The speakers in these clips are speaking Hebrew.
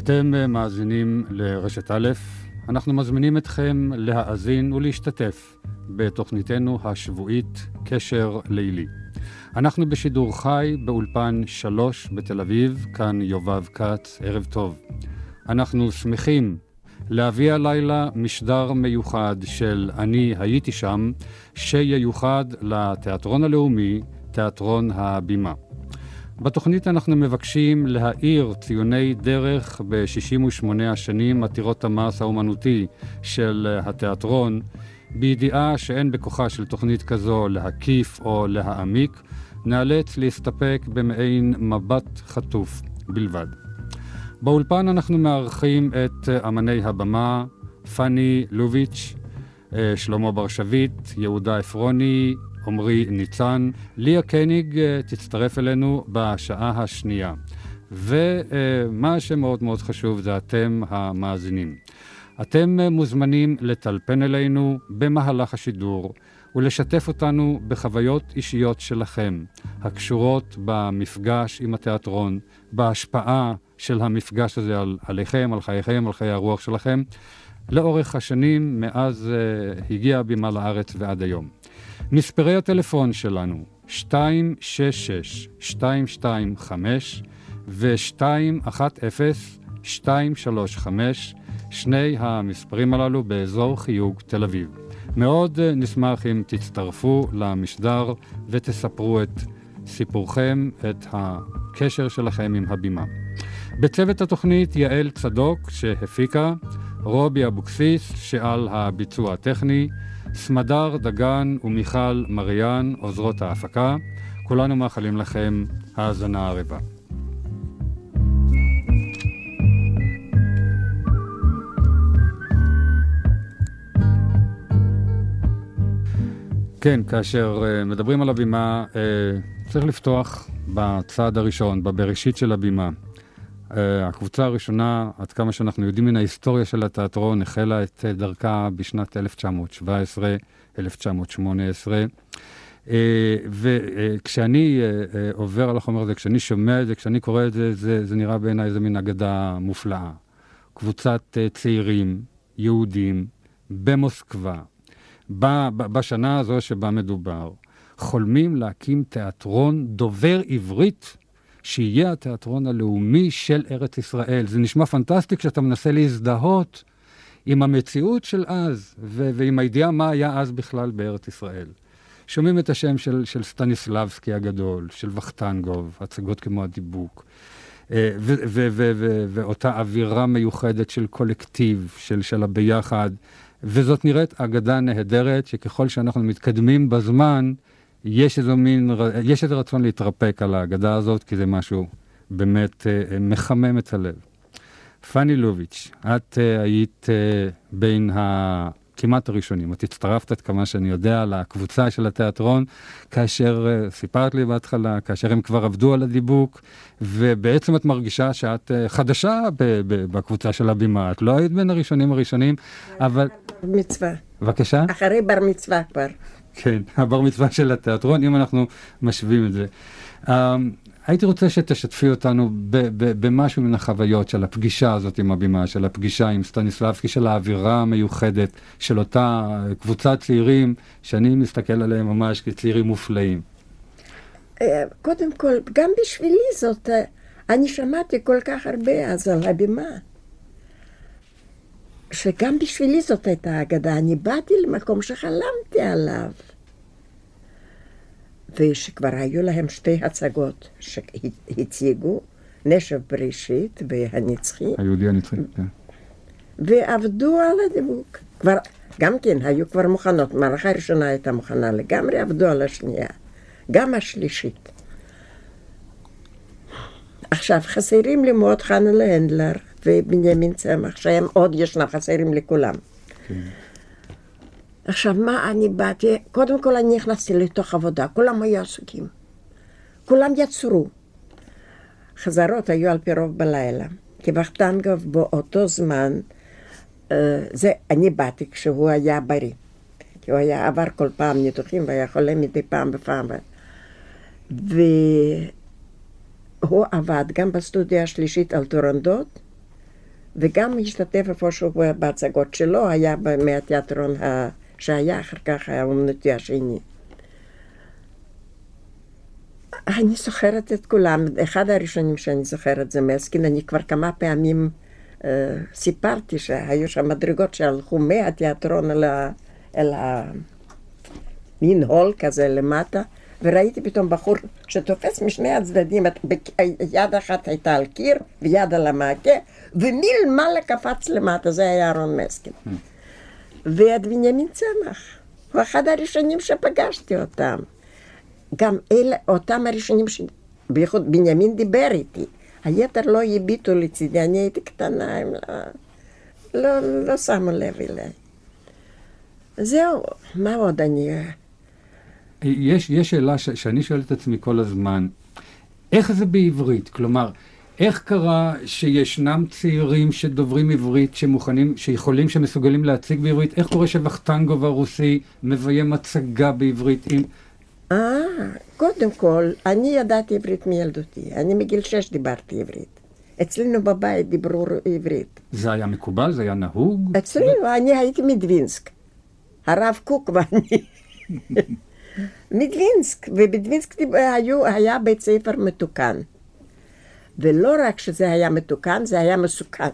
אתם מאזינים לרשת א', אנחנו מזמינים אתכם להאזין ולהשתתף בתוכניתנו השבועית קשר לילי. אנחנו בשידור חי באולפן 3 בתל אביב, כאן יובב כץ, ערב טוב. אנחנו שמחים להביא הלילה משדר מיוחד של אני הייתי שם, שיוחד לתיאטרון הלאומי, תיאטרון הבימה. בתוכנית אנחנו מבקשים להאיר ציוני דרך ב-68 השנים עתירות המס האומנותי של התיאטרון, בידיעה שאין בכוחה של תוכנית כזו להקיף או להעמיק, נאלץ להסתפק במעין מבט חטוף בלבד. באולפן אנחנו מארחים את אמני הבמה, פני לוביץ', שלמה ברשבית, יהודה אפרוני, עומרי ניצן. ליה קניג תצטרף אלינו בשעה השנייה. ומה שמאוד מאוד חשוב זה אתם המאזינים. אתם מוזמנים לטלפן אלינו במהלך השידור ולשתף אותנו בחוויות אישיות שלכם, הקשורות במפגש עם התיאטרון, בהשפעה של המפגש הזה עליכם, על חייכם, על חיי הרוח שלכם, לאורך השנים מאז הגיעה הבימה לארץ ועד היום. מספרי הטלפון שלנו 266-225 ו-210-235, שני המספרים הללו באזור חיוג תל אביב. מאוד נשמח אם תצטרפו למשדר ותספרו את סיפורכם, את הקשר שלכם עם הבימה. בצוות התוכנית יעל צדוק שהפיקה, רובי אבוקסיס שעל הביצוע הטכני, סמדר דגן ומיכל מריאן עוזרות ההפקה. כולנו מאחלים לכם האזנה הרבה. כן, כאשר מדברים על הבימה, צריך לפתוח בצעד הראשון, בבראשית של הבימה. הקבוצה הראשונה, עד כמה שאנחנו יודעים מן ההיסטוריה של התיאטרון, החלה את דרכה בשנת 1917, 1918. וכשאני עובר על החומר הזה, כשאני שומע את זה, כשאני קורא את זה, זה נראה בעיניי איזה מין אגדה מופלאה. קבוצת צעירים, יהודים, במוסקבה, בשנה הזו שבה מדובר, חולמים להקים תיאטרון דובר עברית, שיהיה התיאטרון הלאומי של ארץ ישראל. זה נשמע פנטסטי כשאתה מנסה להזדהות עם המציאות של אז, ועם הידיעה מה היה אז בכלל בארץ ישראל. שומעים את השם של סטניסלבסקי הגדול, של וכטנגוב, הצגות כמו הדיבוק, ואותה אווירה מיוחדת של קולקטיב, של הביחד, וזאת נראית אגדה נהדרת, שככל שאנחנו מתקדמים בזמן, יש איזה רצון להתרפק על האגדה הזאת, כי זה משהו באמת מחמם את הלב. פני לוביץ', את היית בין כמעט הראשונים, את הצטרפת את כמה שאני יודע לקבוצה של התיאטרון, כאשר סיפרת לי בהתחלה, כאשר הם כבר עבדו על הדיבוק, ובעצם את מרגישה שאת חדשה בקבוצה של הבימה, את לא היית בין הראשונים, אבל... מצווה. בבקשה? אחרי בר מצווה כבר. כן, הבר מצווה של התיאטרון, אם אנחנו משווים את זה. הייתי רוצה שתשתפי אותנו במשהו מן החוויות של הפגישה הזאת עם הבימה, של הפגישה עם סטניסלבסקי, של האווירה המיוחדת, של אותה קבוצת צעירים, שאני מסתכל עליהם ממש כצעירים מופלאים. קודם כל, גם בשבילי זאת, אני שמעתי כל כך הרבה אז על הבימה, שגם בשבילי זאת הייתה אגדה. אני באתי למקום שחלמתי עליו. ושכבר היו להם שתי הצגות שהציגו, נשב בראשית והנצחי. היהודי הנצחי, כן. ועבדו על הדיבוק. כבר, גם כן, היו כבר מוכנות. מערכה הראשונה הייתה מוכנה לגמרי, עבדו על השנייה. גם השלישית. עכשיו, חסרים לי מאוד חנה להנדלר ובנימין צמח, שהם עוד ישנם, חסרים לכולם. כן. עכשיו, מה אני באתי? קודם כל אני נכנסתי לתוך עבודה, כולם היו עסוקים. כולם יצרו. חזרות היו על פי רוב בלילה. כי וכטנגוב באותו זמן, אני באתי כשהוא היה בריא. כי הוא היה עבר כל פעם ניתוחים והיה חולה מדי פעם בפעם. והוא עבד גם בסטודיה השלישית על טורנדות, וגם השתתף איפה שהוא בהצגות שלו, היה מהתיאטרון שהיה אחר כך האומנותי השני. אני זוכרת את כולם, אחד הראשונים שאני זוכרת זה מוסקין, אני כבר כמה פעמים סיפרתי שהיו שם מדרגות שהלכו מהתיאטרון אל המין הול כזה למטה, וראיתי פתאום בחור שתופס משני הצדדים, יד אחת הייתה על קיר ויד על המעקה, ומלמעלה קפץ למטה, זה היה אהרון מוסקין. ועד בנימין צמח, הוא אחד הראשונים שפגשתי אותם. גם אלה, אותם הראשונים שבייחוד בנימין דיבר איתי, היתר לא יביטו לצידי, אני הייתי קטנה, הם לא שמו לב אליי. זהו, מה עוד אני... יש שאלה שאני שואל את עצמי כל הזמן, איך זה בעברית? כלומר, איך קרה שישנם צעירים שדוברים עברית, שמוכנים, שיכולים, שמסוגלים להציג בעברית? איך קורה שווחטנגוב הרוסי מביים הצגה בעברית עם... קודם כל, אני ידעתי עברית מילדותי. אני מגיל 6 דיברתי עברית. אצלנו בבית דיברו עברית. זה היה מקובל? זה היה נהוג? אצלנו, אני הייתי מדווינסק. הרב קוק ואני. מדווינסק, ובדווינסק היה בית ספר מתוקן. ולא רק שזה היה מתוקן, זה היה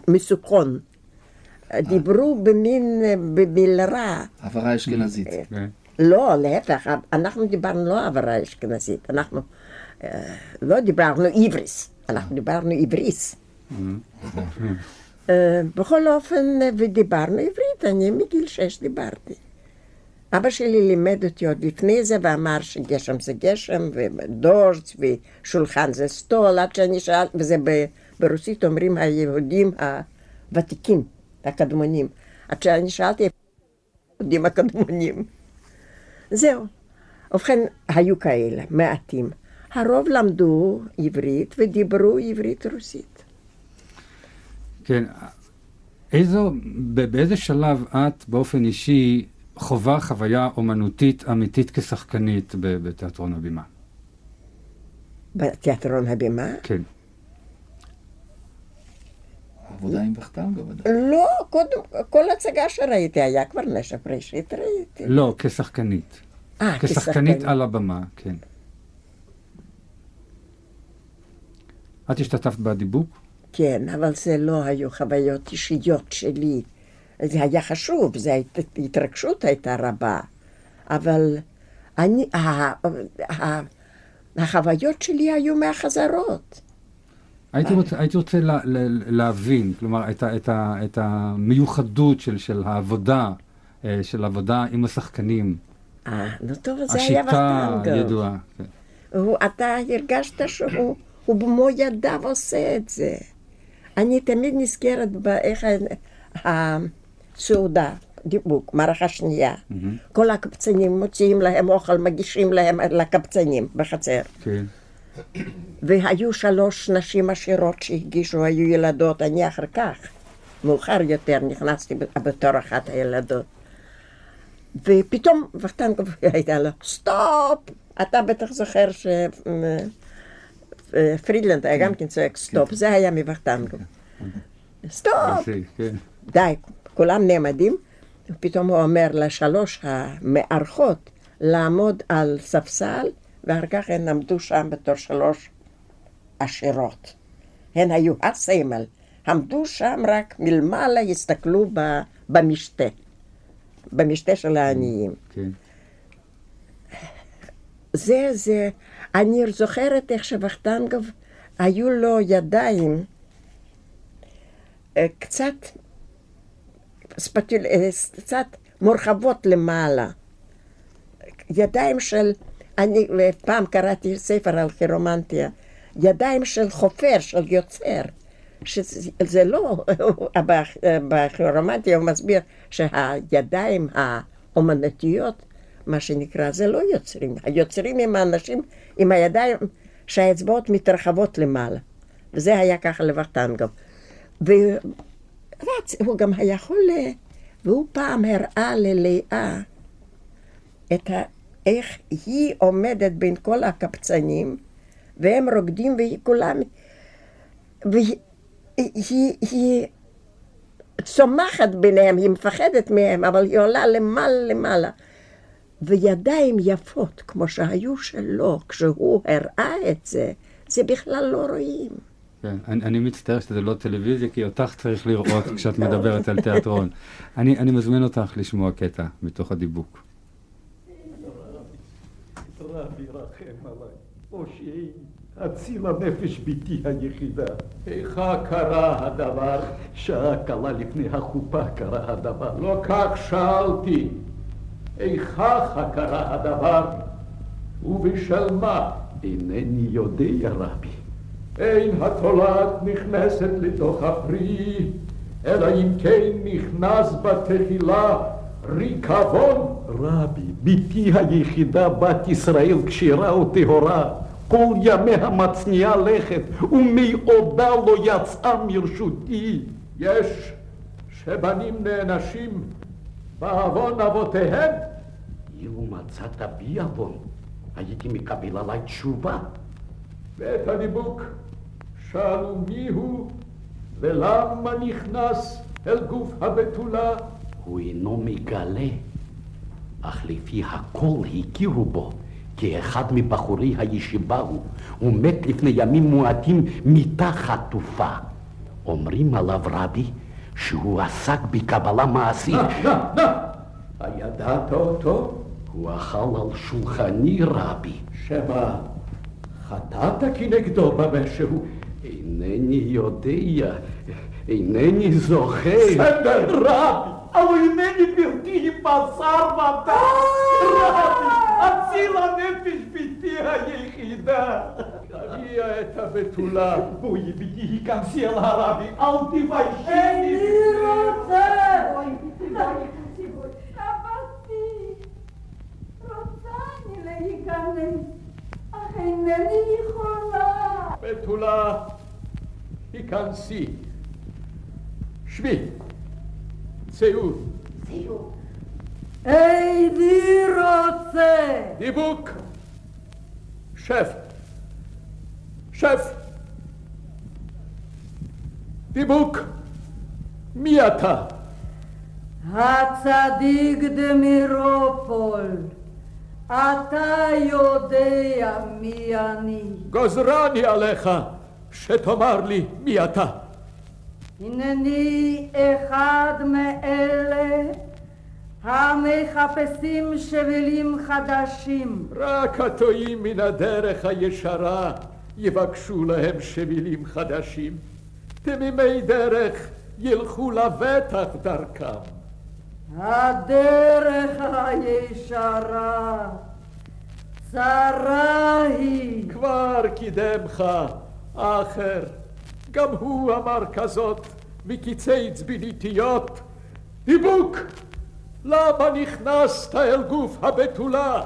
מסוכן. דיברו במילרה. עברה אשכנזית. לא, להפך, אנחנו דיברנו לא עברה אשכנזית, אנחנו לא דיברנו עבריס, אנחנו דיברנו עבריס. בכל אופן, ודיברנו עברית, אני מגיל 6 דיברתי. אבא שלי לימד אותי עוד לפני זה ואמר שגשם זה גשם ודורץ ושולחן זה סטול, עד שאני שאלתי, וזה ברוסית אומרים היהודים הוותיקים, הקדמונים, עד שאני שאלתי היהודים הקדמונים. זהו. ובכן, היו כאלה, מעטים. הרוב למדו עברית ודיברו עברית רוסית. כן. באיזה שלב את באופן אישי חובה חוויה אומנותית אמיתית כשחקנית בתיאטרון הבימה? בתיאטרון הבימה? כן. עבודה עם וחטנגוב? לא, כל הצגה שראיתי היה כבר נשף ראשית ראיתי. לא, כשחקנית. כשחקנית על הבמה, כן. את השתתפת בדיבוק? כן, אבל זה לא היו חוויות אישיות שלי. זה היה חשוב, ההתרגשות הייתה רבה, אבל החוויות שלי היו מהחזרות. הייתי רוצה להבין, כלומר, את המיוחדות של העבודה עם השחקנים. נו טוב, זה היה וחטנגוב. השיטה ידועה. אתה הרגשת שהוא במו ידיו עושה את זה. אני תמיד נזכרת באיך... הסעודה, דיבוק, מערכה שנייה, כל הקבצנים מוציאים להם אוכל, מגישים להם לקבצנים בחצר. והיו 3 נשים עשירות שהגישו, היו ילדות, אני אחר כך, מאוחר יותר, נכנסתי בתור אחת הילדות. ופתאום, וחטנגוב הייתה לו, סטופ! אתה בטח זוכר שפרידלנד היה גם כן צועק סטופ, זה היה מוחטנגוב. סטופ! די, כולם נעמדים, ופתאום הוא אומר ל3 המארחות לעמוד על ספסל, ואחר כך הן עמדו שם בתור 3 עשירות. הן היו הסמל, עמדו שם רק מלמעלה, הסתכלו במשתה של העניים. זה, אני זוכרת איך שווחטנגוב היו לו ידיים קצת מורחבות למעלה. ידיים של, אני פעם קראתי ספר על כירומנטיה, ידיים של חופר, של יוצר, שזה לא, בכירומנטיה הוא מסביר שהידיים האומנותיות, מה שנקרא, זה לא יוצרים. היוצרים הם האנשים עם הידיים שהאצבעות מתרחבות למעלה. וזה היה ככה לווחטנגוב. הוא גם היה חולה, והוא פעם הראה ללאה איך היא עומדת בין כל הקבצנים, והם רוקדים והיא כולם, והיא צומחת ביניהם, היא מפחדת מהם, אבל היא עולה למעלה. וידיים יפות, כמו שהיו שלו, כשהוא הראה את זה, זה בכלל לא רואים. כן, אני מצטער שזה לא טלוויזיה, כי אותך צריך לראות כשאת מדברת על תיאטרון. אני מזמין אותך לשמוע קטע מתוך הדיבוק. רבי רחם עליי, אושי, הצילה נפש ביתי היחידה. איך קרה הדבר? שעה קלה לפני החופה קרה הדבר. לא כך שאלתי. איך קרה הדבר? ובשל מה? אינני יודע רבי. אין התולעת נכנסת לתוך הפרי, אלא אם כן נכנס בתחילה ריקבון. רבי, ביתי היחידה, בת ישראל, כשירה וטהורה, כל ימיה מצניעה לכת, ומעודה לא יצאה מרשותי. יש שבנים נאנשים בעוון אבותיהם? אילו מצאת בי עוון, הייתי מקבל עליי תשובה. ואת הדיבוק שאלו מיהו ולמה נכנס אל גוף הבתולה? הוא אינו מגלה. אך לפי הכל הכירו בו, כי אחד מבחורי הישיבה הוא מת לפני ימים מועטים מיתה חטופה. אומרים עליו רבי שהוא עסק בקבלה מעשית. הידעת אותו? הוא אכל על שולחני רבי. שמה, חטאת כנגדו במשהו? אינני יודע, אינני זוכר. סדר רבי! אבל אינני בלתי עם בשר מטה, רבי, הציל הנפש ביתי היחידה. תביע את הבתולה, בואי בדיעי כנסי אל הרבי, אל תביישי. איני רוצה. אבאתי, רוצה אני להיכנס, אך אינני יכולה. בתולה, היכנסי. שבי. ציור. ציור. איני רוצה. דיבוק. שף. שף. דיבוק. מי אתה? הצדיק דמירופול. אתה יודע מי אני. גוזרני עליך שתאמר לי מי אתה. הנני אחד מאלה המחפשים שבילים חדשים. רק הטועים מן הדרך הישרה יבקשו להם שבילים חדשים. תמימי דרך ילכו לבטח דרכם. הדרך הישרה צרה היא. כבר קידמך אחר. גם הוא אמר כזאת מקיצי צבינתיות. דיבוק, למה נכנסת אל גוף הבתולה?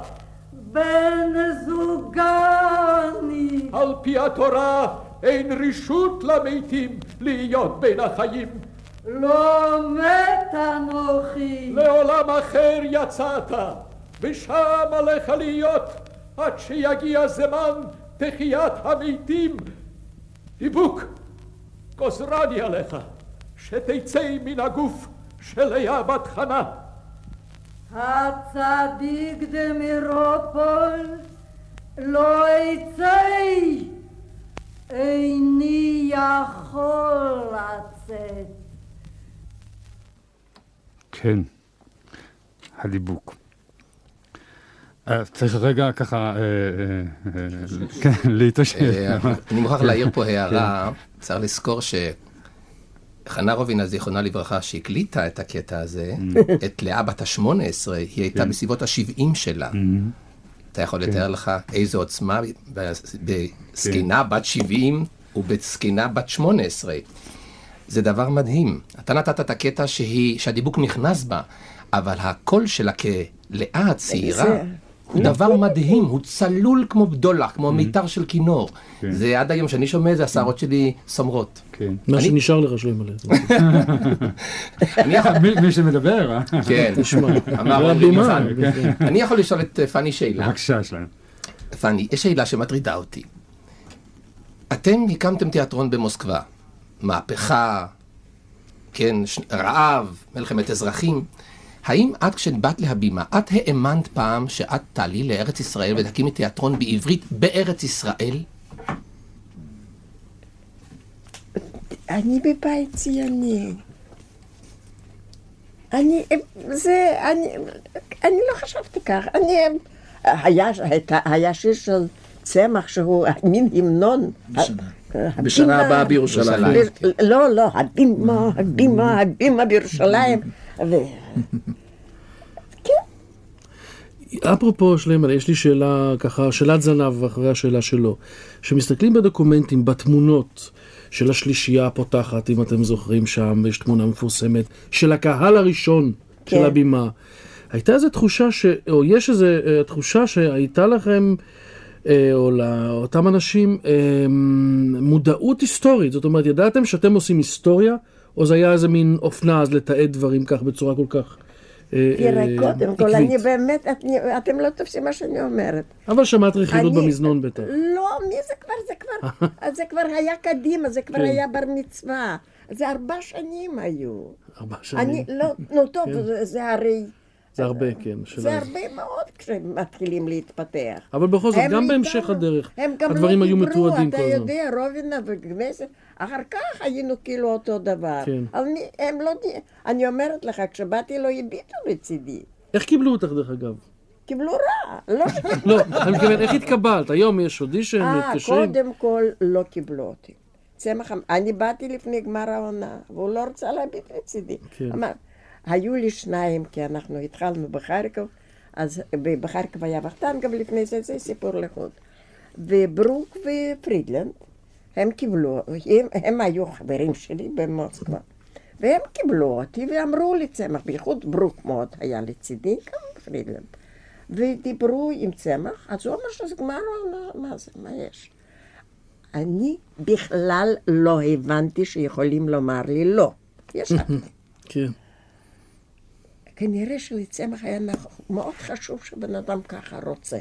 בן זוגני. על פי התורה אין רשות למתים להיות בין החיים. לא מת אנוכי. לעולם אחר יצאת, ושם עליך להיות עד שיגיע זמן תחיית המתים. דיבוק, גוזרני עליך, שתצאי מן הגוף של לאה בת חנה. הצדיק דמירופול לא יצא, איני יכול לצאת. כן, הדיבוק. צריך רגע ככה להתאושש. אני מוכרח להעיר פה הערה. צריך לזכור שחנה רובינה, זיכרונה לברכה, שהקליטה את הקטע הזה, את לאה בת ה-18, היא הייתה בסביבות ה-70 שלה. אתה יכול לתאר לך איזו עוצמה בסקינה בת 70 ובסקינה בת 18. זה דבר מדהים. אתה נתת את הקטע שהדיבוק נכנס בה, אבל הקול שלה כלאה הצעירה הוא דבר מדהים, הוא צלול כמו בדולח, כמו מיתר של כינור. זה עד היום שאני שומע, זה השערות שלי סומרות. מה שנשאר לך שומעים עליה. מי שמדבר, אה? כן, אמר לי ניצן. אני יכול לשאול את פני שאלה. בבקשה שלנו. פני, יש שאלה שמטרידה אותי. אתם הקמתם תיאטרון במוסקבה. מהפכה, כן, רעב, מלחמת אזרחים. האם את, כשבאת להבימה, את האמנת פעם שאת תעלי לארץ ישראל ותקימי תיאטרון בעברית בארץ ישראל? אני בבית ציוני. אני לא חשבתי כך. היה שיר של צמח שהוא מין המנון. בשנה הבאה בירושלים. לא, הבימה בירושלים. אפרופו שלמה, יש לי שאלה ככה, שאלת זנב אחרי השאלה שלו. כשמסתכלים בדוקומנטים, בתמונות של השלישייה הפותחת, אם אתם זוכרים שם, יש תמונה מפורסמת, של הקהל הראשון של הבימה. הייתה איזו תחושה, או יש איזו תחושה שהייתה לכם, או לאותם אנשים, מודעות היסטורית. זאת אומרת, ידעתם שאתם עושים היסטוריה, או זה היה איזה מין אופנה אז לתעד דברים כך בצורה כל כך עקבית? קודם כל, אני באמת, אתם לא תופסים מה שאני אומרת. אבל שמעת רכילות במזנון בטח. לא, מי זה כבר? זה כבר היה קדימה, זה כבר היה בר מצווה. זה 4 שנים היו. 4 שנים? לא, טוב, זה הרי... זה הרבה, כן. זה הרבה מאוד כשמתחילים להתפתח. אבל בכל זאת, גם בהמשך הדרך, הדברים היו מתועדים כל הזמן. אתה יודע, רובינה וגמסר, אחר כך היינו כאילו אותו דבר. אבל הם לא... אני אומרת לך, כשבאתי לא הביטו לצידי. איך קיבלו אותך דרך אגב? קיבלו רע. לא, אני מכיוון, איך התקבלת? היום יש אודישן, מתקשרים. קודם כל לא קיבלו אותי. אני באתי לפני גמר העונה, והוא לא רצה להביט לצידי. היו לי 2, כי אנחנו התחלנו בחרקוב, אז בחרקוב היה וחתן, גם לפני זה, זה סיפור לחוד. וברוק ופרידלנד, הם קיבלו, הם היו חברים שלי במוסקבה, והם קיבלו אותי ואמרו לי צמח, בייחוד ברוק מאוד היה לצידי, גם פרידלנד. ודיברו עם צמח, אז הוא אמר שזה גמר, מה זה, מה יש? אני בכלל לא הבנתי שיכולים לומר לי לא. יש לך. כן. כנראה שלצמח היה מאוד חשוב שבן אדם ככה רוצה.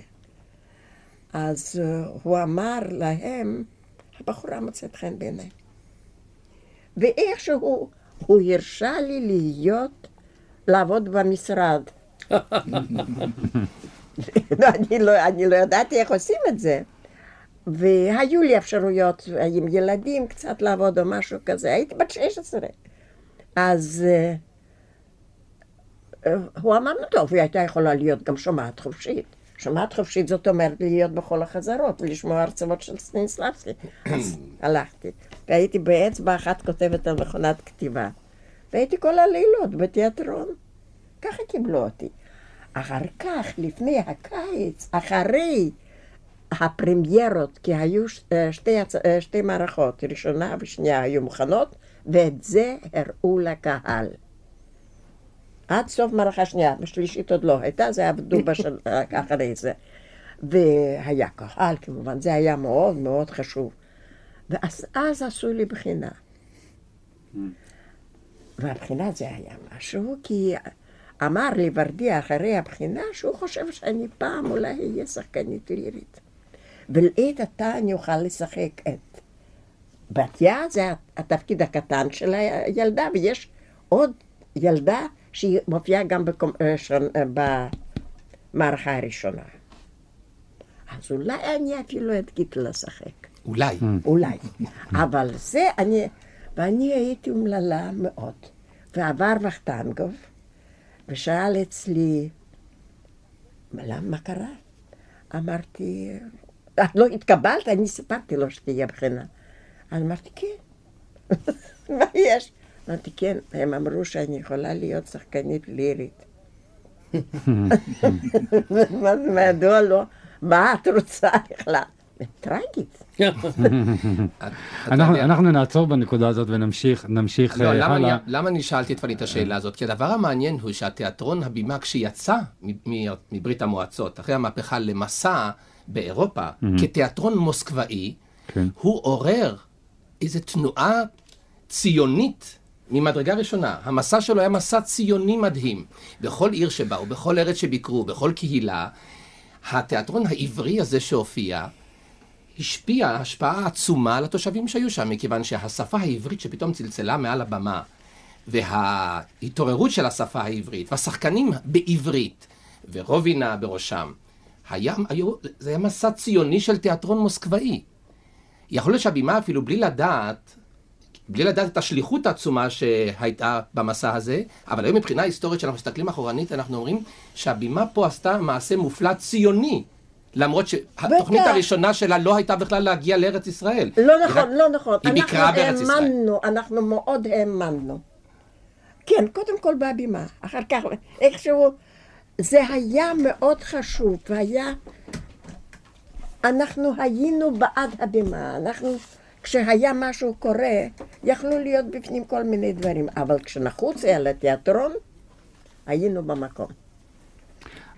אז הוא אמר להם, הבחורה מצאת חן בעיניי. ואיכשהו הוא הרשה לי לעבוד במשרד. אני לא ידעתי איך עושים את זה. והיו לי אפשרויות עם ילדים קצת לעבוד או משהו כזה. הייתי בת 16. אז... הוא אמר לו טוב, היא הייתה יכולה להיות גם שומעת חופשית. שומעת חופשית זאת אומרת להיות בכל החזרות ולשמוע הרצאות של סטניסלבסקי. אז הלכתי, והייתי באצבע אחת כותבת על מכונת כתיבה. והייתי כל הלילות בתיאטרון. ככה קיבלו אותי. אחר כך, לפני הקיץ, אחרי הפרמיירות, כי היו שתי מערכות, ראשונה ושנייה היו מוכנות, ואת זה הראו לקהל. עד סוף מערכה שנייה, בשלישית עוד לא הייתה, זה היה בדובה של אחרי זה. והיה קהל, כמובן, זה היה מאוד מאוד חשוב. ואז עשו לי בחינה. והבחינה זה היה משהו, כי אמר לי ורדי אחרי הבחינה, שהוא חושב שאני פעם אולי אהיה שחקנית לירית. ולעת עתה אני אוכל לשחק את בתיה, זה התפקיד הקטן של הילדה, ויש עוד ילדה, שהיא מופיעה גם במערכה הראשונה. אז אולי אני אפילו אדגית לשחק. אולי. אולי. אבל זה אני... ואני הייתי אומללה מאוד. ועבר וחטנגוב, ושאל אצלי, מה קרה? אמרתי, את לא התקבלת? אני סיפרתי לו שתהיה בחינה. אז אמרתי, כן. מה יש? אמרתי, כן, הם אמרו שאני יכולה להיות שחקנית לירית. מדוע לא? מה את רוצה בכלל? טרגית. אנחנו נעצור בנקודה הזאת ונמשיך הלאה. למה אני שאלתי את פני את השאלה הזאת? כי הדבר המעניין הוא שהתיאטרון הבימה כשיצא מברית המועצות, אחרי המהפכה למסע באירופה, כתיאטרון מוסקבאי, הוא עורר איזו תנועה ציונית ממדרגה ראשונה. המסע שלו היה מסע ציוני מדהים. בכל עיר שבאו, בכל ארץ שביקרו, בכל קהילה, התיאטרון העברי הזה שהופיע, השפיע השפעה עצומה לתושבים שהיו שם, מכיוון שהשפה העברית שפתאום צלצלה מעל הבמה, וההתעוררות של השפה העברית, והשחקנים בעברית, ורובינה בראשם, זה היה מסע ציוני של תיאטרון מוסקבאי. יכול להיות שהבימה אפילו בלי לדעת את השליחות העצומה שהייתה במסע הזה, אבל היום מבחינה היסטורית שאנחנו מסתכלים אחורנית, אנחנו אומרים שהבימה פה עשתה מעשה מופלא ציוני, למרות שהתוכנית הראשונה שלה לא הייתה בכלל להגיע לארץ ישראל. לא נכון, לא נכון. אנחנו מאוד האמנו. כן, קודם כל בהבימה, אחר כך, איכשהו, זה היה מאוד חשוב, אנחנו היינו בעד הבימה, כשהיה משהו קורה, יכלו להיות בפנים כל מיני דברים, אבל כשנחוץ על התיאטרון, היינו במקום.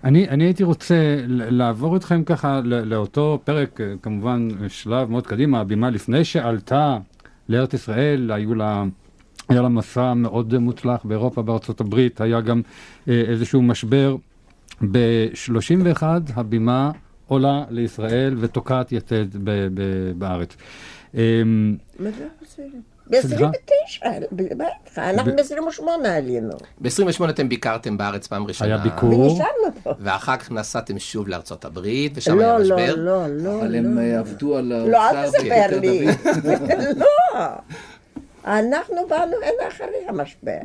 אני הייתי רוצה לעבור אתכם ככה לאותו פרק, כמובן שלב מאוד קדימה, הבימה לפני שעלתה לארץ ישראל, היה לה מסע מאוד מוצלח באירופה, בארצות הברית, היה גם איזשהו משבר. ב-31 הבימה עולה לישראל ותוקעת יתד בארץ. מה זה בסדר? ב-29, אנחנו ב-28 עלינו. ב-28 אתם ביקרתם בארץ פעם ראשונה. היה ביקור. ואחר כך נסעתם שוב לארצות הברית, ושם היה משבר. לא, לא, לא. אבל הם עבדו על האוצר. לא, אל תספר לי. לא. אנחנו באנו הנה אחרי המשבר.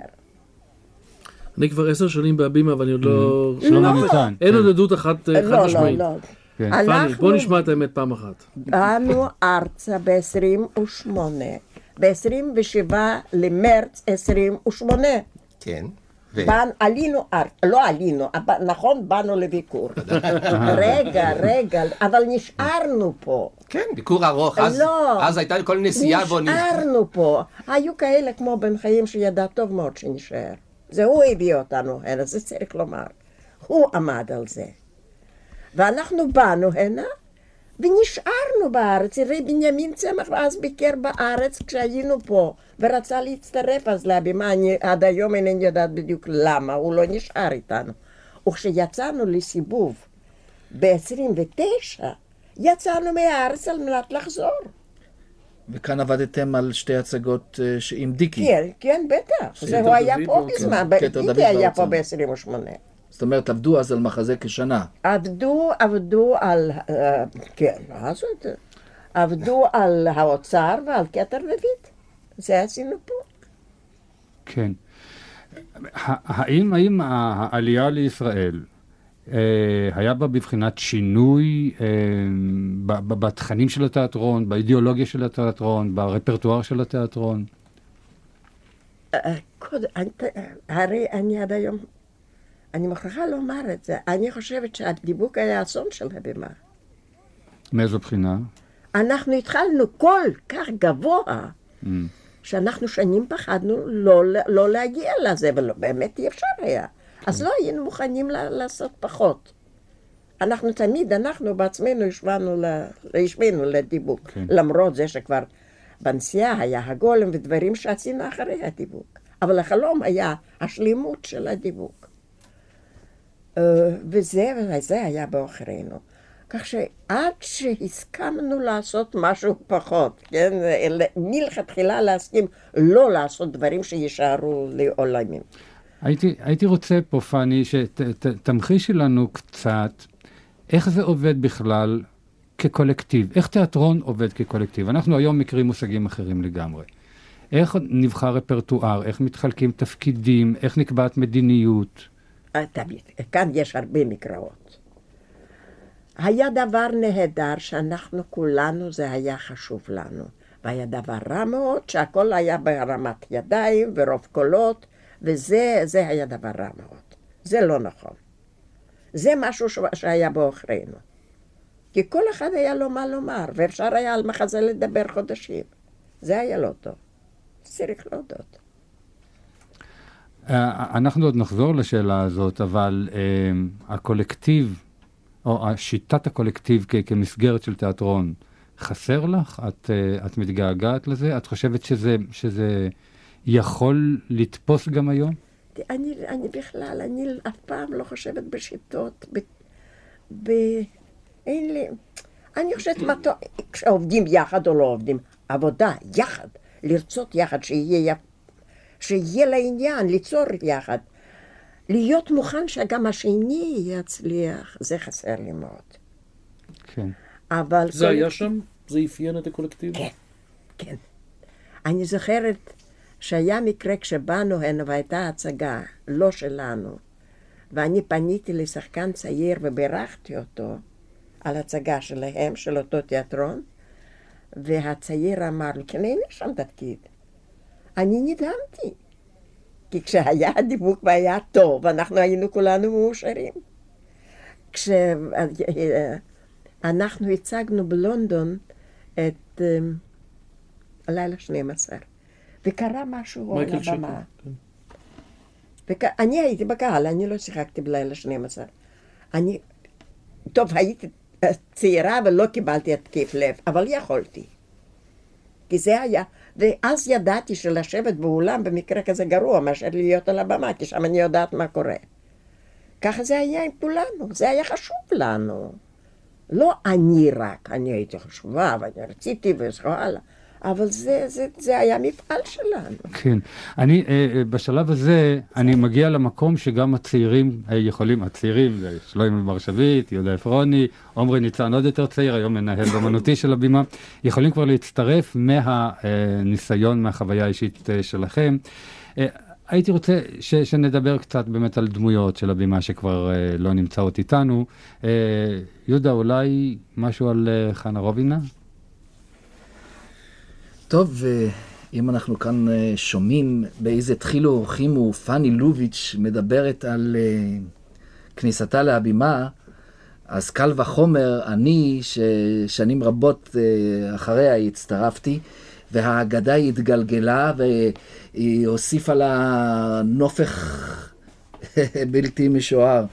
אני כבר 10 שנים בהבימה, אבל אני עוד לא... שלמה ניצן. אין עוד עדות אחת משמעית. לא, לא, לא. פני, בוא נשמע את האמת פעם אחת. באנו ארצה ב-28. ב-27 למרץ 28. כן. עלינו ארץ, לא עלינו, נכון, באנו לביקור. רגע, אבל נשארנו פה. כן, ביקור ארוך, אז הייתה כל נסיעה בו. נשארנו פה. היו כאלה כמו בן חיים שידע טוב מאוד שנשאר. זה הוא הביא אותנו הנה, זה צריך לומר. הוא עמד על זה. ואנחנו באנו הנה, ונשארנו בארץ. הרי בנימין צמח אז ביקר בארץ כשהיינו פה, ורצה להצטרף אז להבימה, עד היום אינני יודעת בדיוק למה, הוא לא נשאר איתנו. וכשיצאנו לסיבוב ב-29, יצאנו מהארץ על מנת לחזור. וכאן עבדתם על שתי הצגות עם דיקי. כן, בטח. זה הוא היה פה בזמן, דיקי היה פה ב-28. זאת אומרת, עבדו אז על מחזה כשנה. עבדו על האוצר ועל קטר רבית. זה עשינו פה. כן. האם העלייה לישראל היה בה בבחינת שינוי בתכנים של התיאטרון, באידיאולוגיה של התיאטרון, ברפרטואר של התיאטרון? הרי אני עד היום... אני מוכרחה לומר את זה. אני חושבת שהדיבוק היה אסון של הבימה. מאיזו בחינה? אנחנו התחלנו כל כך גבוה, שאנחנו שנים פחדנו לא להגיע לזה, ולא באמת אי אפשר היה. אז לא היינו מוכנים לעשות פחות. אנחנו תמיד, אנחנו בעצמנו השמנו לדיבוק, למרות זה שכבר בנסיעה היה הגולם ודברים שעשינו אחרי הדיבוק. אבל החלום היה השלימות של הדיבוק. וזה היה באחרינו. כך שעד שהסכמנו לעשות משהו פחות, כן? מלכתחילה להסכים לא לעשות דברים שישארו לעולמים. הייתי רוצה פה, פני, שתמחישי לנו קצת איך זה עובד בכלל כקולקטיב, איך תיאטרון עובד כקולקטיב. אנחנו היום מכירים מושגים אחרים לגמרי. איך נבחר רפרטואר, איך מתחלקים תפקידים, איך נקבעת מדיניות. כאן יש הרבה מקראות. היה דבר נהדר שאנחנו כולנו, זה היה חשוב לנו. והיה דבר רע מאוד שהכל היה ברמת ידיים ורוב קולות, וזה היה דבר רע מאוד. זה לא נכון. זה משהו שהיה באחרינו. כי כל אחד היה לו מה לומר, ואפשר היה על מחזה לדבר חודשים. זה היה לא טוב. צריך להודות. אנחנו עוד נחזור לשאלה הזאת, אבל הקולקטיב, או שיטת הקולקטיב כמסגרת של תיאטרון, חסר לך? את מתגעגעת לזה? את חושבת שזה יכול לתפוס גם היום? אני בכלל, אני אף פעם לא חושבת בשיטות, אין לי, אני חושבת מה טוב, כשעובדים יחד או לא עובדים, עבודה יחד, לרצות יחד שיהיה יפה, שיהיה לה עניין, ליצור יחד. להיות מוכן שגם השני יצליח, זה חסר לי מאוד. כן. אבל... זה היה שם? זה אפיין את הקולקטיב? כן, כן. אני זוכרת שהיה מקרה כשבאנו הנה והייתה הצגה, לא שלנו, ואני פניתי לשחקן צעיר וברכתי אותו על הצגה שלהם, של אותו תיאטרון, והצעיר אמר לי, כן, אין שם תפקיד. אני נדהמתי, כי כשהיה הדיבוק והיה טוב, אנחנו היינו כולנו מאושרים. כשאנחנו הצגנו בלונדון את הלילה 12, וקרה משהו על הבמה. אני הייתי בקהל, אני לא שיחקתי בלילה 12. אני, טוב, הייתי צעירה ולא קיבלתי התקיף לב, אבל יכולתי. כי זה היה, ואז ידעתי שלשבת באולם במקרה כזה גרוע מאשר להיות על הבמה, כי שם אני יודעת מה קורה. ככה זה היה עם כולנו, זה היה חשוב לנו. לא אני רק, אני הייתי חשובה ואני רציתי וזכו הלאה. אבל זה היה מפעל שלנו. כן. אני, בשלב הזה, אני מגיע למקום שגם הצעירים יכולים, הצעירים, שלמה ברשבית, יהודה עפרוני, עומרי ניצן, עוד יותר צעיר, היום מנהל אומנותי של הבימה, יכולים כבר להצטרף מהניסיון, מהחוויה האישית שלכם. הייתי רוצה שנדבר קצת באמת על דמויות של הבימה שכבר לא נמצאות איתנו. יהודה, אולי משהו על חנה רובינה? טוב, אם אנחנו כאן שומעים באיזה תחילו אורחים הוא פני לוביץ' מדברת על כניסתה להבימה, אז קל וחומר אני ששנים רבות אחריה הצטרפתי, והאגדה התגלגלה והיא הוסיפה לה נופך בלתי משוער.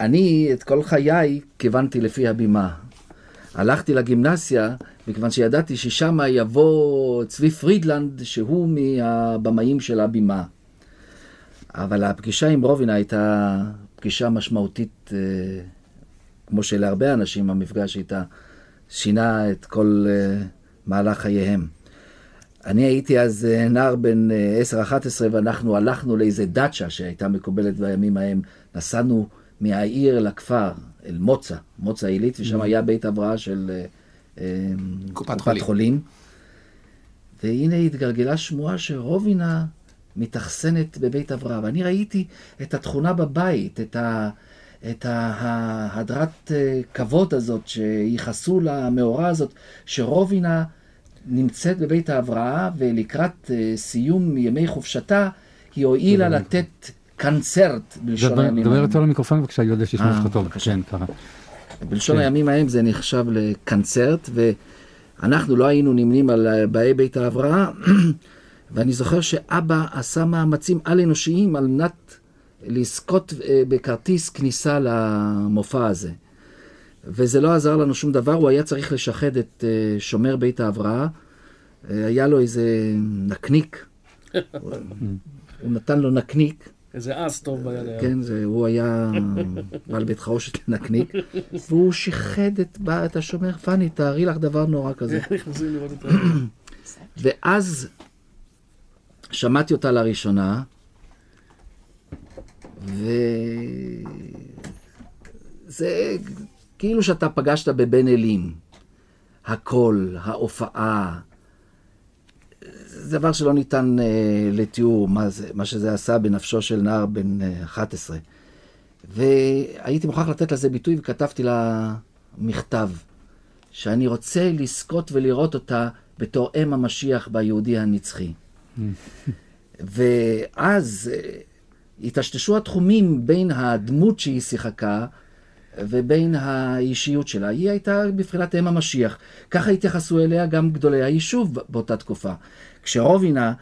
אני את כל חיי כיוונתי לפי הבימה. הלכתי לגימנסיה, מכיוון שידעתי ששם יבוא צבי פרידלנד, שהוא מהבמאים של הבימה. אבל הפגישה עם רובינה הייתה פגישה משמעותית, כמו שלהרבה אנשים המפגש איתה שינה את כל מהלך חייהם. אני הייתי אז נער בן 10-11, ואנחנו הלכנו לאיזה דאצ'ה שהייתה מקובלת בימים ההם. נסענו מהעיר לכפר. אל מוצא, מוצא עילית, ושם היה בית הבראה של קופת חולים. והנה התגלגלה שמועה שרובינה מתחסנת בבית הבראה. ואני ראיתי את התכונה בבית, את ההדרת כבוד הזאת שייחסו למאורה הזאת, שרובינה נמצאת בבית ההבראה, ולקראת סיום ימי חופשתה, היא הועילה לתת קנצרט בלשון הימים. דבר יותר למיקרופון, בבקשה, יודע שישמע לך טוב. כן, ככה. בלשון הימים ההם זה נחשב לקנצרט, ואנחנו לא היינו נמנים על באי בית ההבראה, ואני זוכר שאבא עשה מאמצים על-אנושיים על מנת לזכות בכרטיס כניסה למופע הזה. וזה לא עזר לנו שום דבר, הוא היה צריך לשחד את שומר בית ההבראה, היה לו איזה נקניק, הוא נתן לו נקניק, איזה אז טוב בידיה. כן, הוא היה בעל בית חרושת לנקניק, והוא שיחד את השומר, פני, תארי לך דבר נורא כזה. נכנסים לראות את זה. ואז שמעתי אותה לראשונה, וזה כאילו שאתה פגשת בבין אלים. הקול, ההופעה, זה דבר שלא ניתן לתיאור מה שזה עשה בנפשו של נער בן 11. והייתי מוכרח לתת לזה ביטוי, וכתבתי לה מכתב, שאני רוצה לזכות ולראות אותה בתור אם המשיח ביהודי הנצחי. ואז התשתשו התחומים בין הדמות שהיא שיחקה, ובין האישיות שלה. היא הייתה בבחינת אם המשיח. ככה התייחסו אליה גם גדולי היישוב באותה תקופה. כשרובינה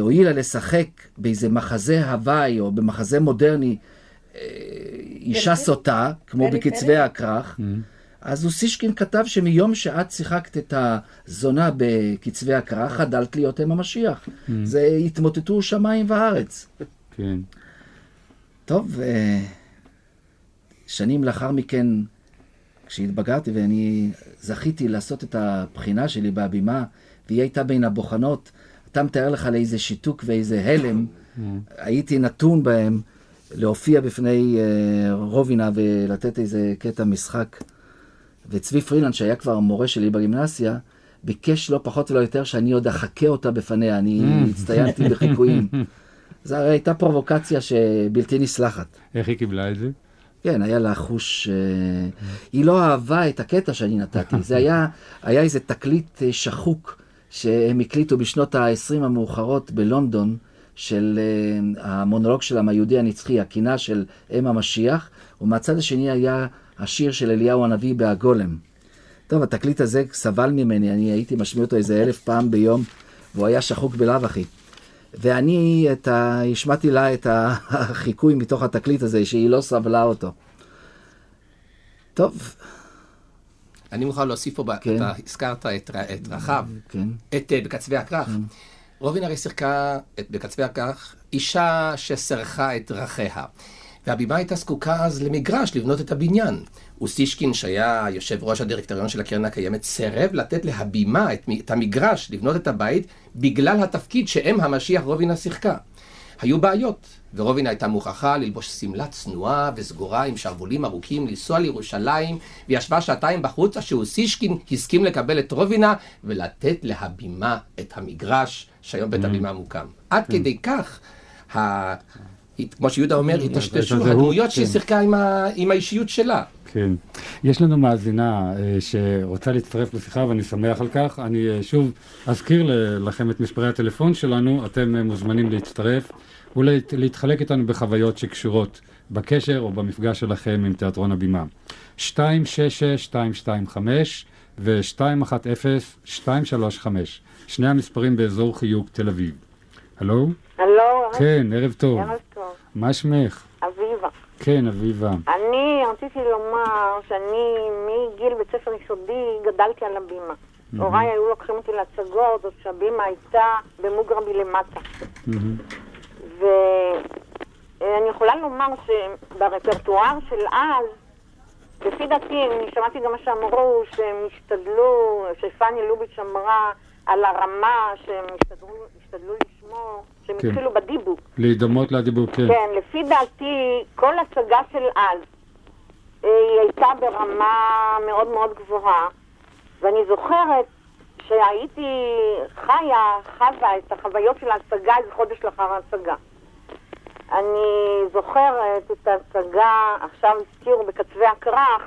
הועילה לשחק באיזה מחזה הוואי או במחזה מודרני אישה סוטה, כמו בקצבי הקרח, אז אוסישקין כתב שמיום שאת שיחקת את הזונה בקצבי הקרח, חדלת להיות אם המשיח. זה התמוטטו שמיים וארץ. כן. טוב, שנים לאחר מכן, כשהתבגרתי ואני זכיתי לעשות את הבחינה שלי בהבימה, והיא הייתה בין הבוחנות, אתה מתאר לך לאיזה שיתוק ואיזה הלם, הייתי נתון בהם להופיע בפני רובינה ולתת איזה קטע משחק. וצבי פרילנד, שהיה כבר מורה שלי בגימנסיה, ביקש לא פחות ולא יותר שאני עוד אחכה אותה בפניה, אני הצטיינתי בחיקויים. זו הרי הייתה פרובוקציה שבלתי נסלחת. איך היא קיבלה את זה? כן, היה לה חוש... היא לא אהבה את הקטע שאני נתתי, זה היה איזה תקליט שחוק שהם הקליטו בשנות ה-20 המאוחרות בלונדון, של המונולוג של העם היהודי הנצחי, הקינה של אם המשיח, ומהצד השני היה השיר של אליהו הנביא בהגולם. טוב, התקליט הזה סבל ממני, אני הייתי משמיע אותו איזה 1,000 פעם ביום, והוא היה שחוק בלב אחי. ואני השמעתי לה את החיקוי מתוך התקליט הזה, שהיא לא סבלה אותו. טוב. אני מוכן להוסיף פה, אתה הזכרת את רחב, את בקצבי הכרך. רובין הרי שיחקה את בקצבי הכרך, אישה שסרחה את דרכיה. והבימה הייתה זקוקה אז למגרש לבנות את הבניין. אוסישקין, שהיה יושב ראש הדירקטוריון של הקרן הקיימת, סירב לתת להבימה את המגרש לבנות את הבית בגלל התפקיד שאם המשיח רובינה שיחקה. היו בעיות, ורובינה הייתה מוכרחה ללבוש שמלה צנועה וסגורה עם שרוולים ארוכים, לנסוע לירושלים, וישבה שעתיים בחוץ עד שאוסישקין הסכים לקבל את רובינה ולתת להבימה את המגרש שהיום בית הבימה מוקם. עד כדי כך, כמו שיהודה אומר, התשתשו הדמויות שהיא שיחקה עם האישיות שלה. כן. יש לנו מאזינה שרוצה להצטרף לשיחה ואני שמח על כך. אני שוב אזכיר לכם את מספרי הטלפון שלנו. אתם מוזמנים להצטרף ולהתחלק איתנו בחוויות שקשורות בקשר או במפגש שלכם עם תיאטרון הבימה. 266225 ו-210235. שני המספרים באזור חיוג תל אביב. הלו? הלו? כן, ערב טוב. ערב טוב. מה שמך? אביבה. כן, אביבה. אני רציתי לומר שאני מגיל בית ספר יסודי גדלתי על הבימה. הוריי היו לוקחים אותי להצגות, זאת שהבימה הייתה במוגרבי למטה. ואני יכולה לומר שברפרטואר של אז, לפי דעתי, אני שמעתי גם מה שאמרו, שהם השתדלו, שפני לוביץ' אמרה על הרמה, שהם השתדלו לשמור, שהם התחילו בדיבוק. להידמות לדיבוק, כן. כן, לפי דעתי, כל הצגה של אז, היא הייתה ברמה מאוד מאוד גבוהה, ואני זוכרת שהייתי חווה את החוויות של ההצגה איזה חודש לאחר ההצגה. אני זוכרת את ההצגה, עכשיו הזכירו בקצבי הכרך,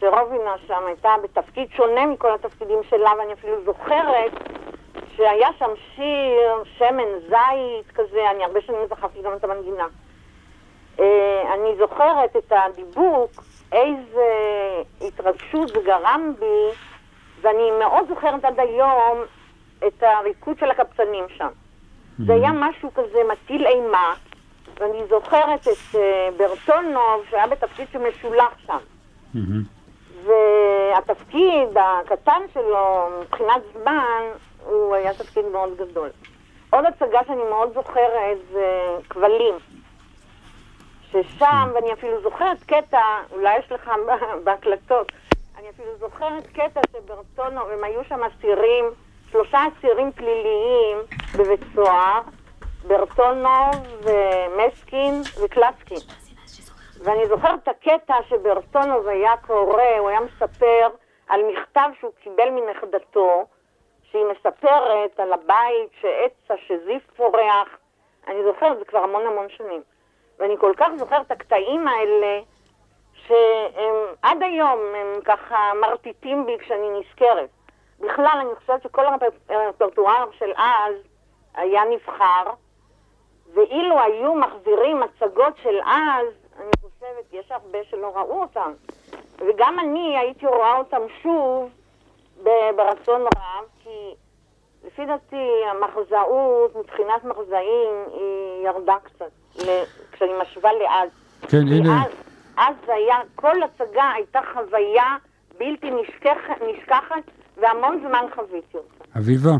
שרובינה שם הייתה בתפקיד שונה מכל התפקידים שלה, ואני אפילו זוכרת שהיה שם שיר, שמן זית כזה, אני הרבה שנים זכרתי גם את המנגינה. אני זוכרת את הדיבוק, איזה התרגשות זה גרם בי, ואני מאוד זוכרת עד היום את הריקוד של הקבצנים שם. זה היה משהו כזה מטיל אימה, ואני זוכרת את ברטונוב שהיה בתפקיד שמשולח שם. והתפקיד הקטן שלו, מבחינת זמן, הוא היה תפקיד מאוד גדול. עוד הצגה שאני מאוד זוכרת זה כבלים. ששם, ואני אפילו זוכרת קטע, אולי יש לך בהקלטות, אני אפילו זוכרת קטע שברטונוב, הם היו שם אסירים, 3 אסירים פליליים בבית סוהר, ברטונוב ומסקין וקלצקין. ואני זוכרת את הקטע שברטונוב היה קורא, הוא היה מספר על מכתב שהוא קיבל מנכדתו, שהיא מספרת על הבית שעץ שזיף פורח. אני זוכרת, זה כבר המון המון שנים. ואני כל כך זוכרת את הקטעים האלה, שהם עד היום הם ככה מרטיטים בי כשאני נזכרת. בכלל, אני חושבת שכל הרפרטואר של אז היה נבחר, ואילו היו מחזירים הצגות של אז, אני חושבת, יש הרבה שלא ראו אותם. וגם אני הייתי רואה אותם שוב ברצון רב, כי לפי דעתי המחזאות, מבחינת מחזאים, היא ירדה קצת, כשאני משווה לאז. כן, הנה. אז היה, כל הצגה הייתה חוויה בלתי נשכחת, והמון זמן חוויתי אותה. אביבה,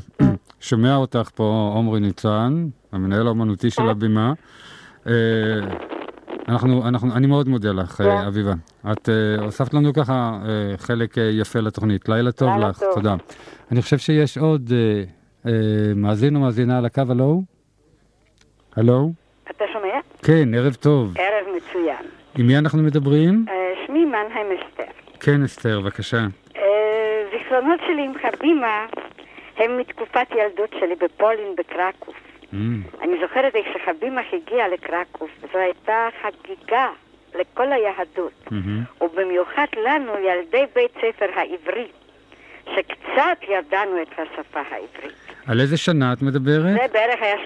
שומע אותך פה עומרי ניצן, המנהל האומנותי של הבימה. אני מאוד מודה לך, אביבה. את הוספת לנו ככה חלק יפה לתוכנית. לילה טוב לך, תודה. אני חושב שיש עוד מאזין ומאזינה על הקו, הלו? הלו? אתה שומע? כן, ערב טוב. ערב מצוין. עם מי אנחנו מדברים? שמי מנהיים אסתר. כן, אסתר, בבקשה. זיכרונות שלי עם חבימה הם מתקופת ילדות שלי בפולין, בקרקוב. אני זוכרת איך שחבימה הגיעה לקרקוב, זו הייתה חגיגה לכל היהדות, ובמיוחד לנו ילדי בית ספר העברי, שקצת ידענו את השפה העברית. על איזה שנה את מדברת? זה בערך היה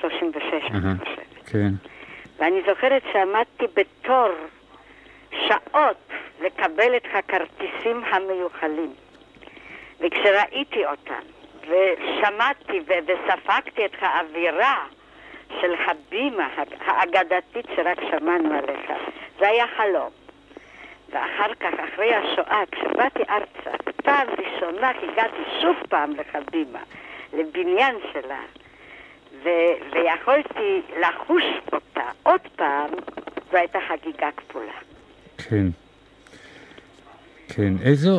35-36, אני חושבת. כן. ואני זוכרת שעמדתי בתור שעות לקבל את הכרטיסים המיוחלים, וכשראיתי אותם, ושמעתי וספגתי את האווירה של חבימה האגדתית שרק שמענו עליך, זה היה חלום. ואחר כך, אחרי השואה, כשבאתי ארצה, פעם ראשונה הגעתי שוב פעם לחבימה, לבניין שלה, ויכולתי לחוש אותה עוד פעם, זו הייתה חגיגה כפולה. כן. כן,